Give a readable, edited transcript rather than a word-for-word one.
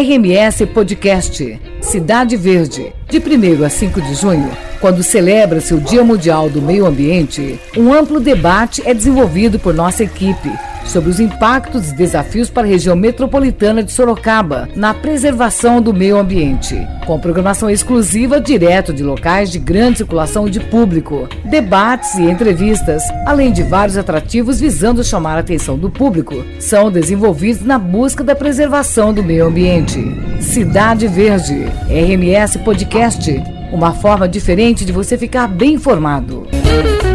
RMS Podcast Cidade Verde, de 1º a 5 de junho, quando celebra-se o Dia Mundial do Meio Ambiente, um amplo debate é desenvolvido por nossa equipe sobre os impactos e desafios para a região metropolitana de Sorocaba na preservação do meio ambiente, com programação exclusiva direto de locais de grande circulação de público, debates e entrevistas, além de vários atrativos visando chamar a atenção do público, são desenvolvidos na busca da preservação do meio ambiente. Cidade Verde, RMS Podcast, uma forma diferente de você ficar bem informado.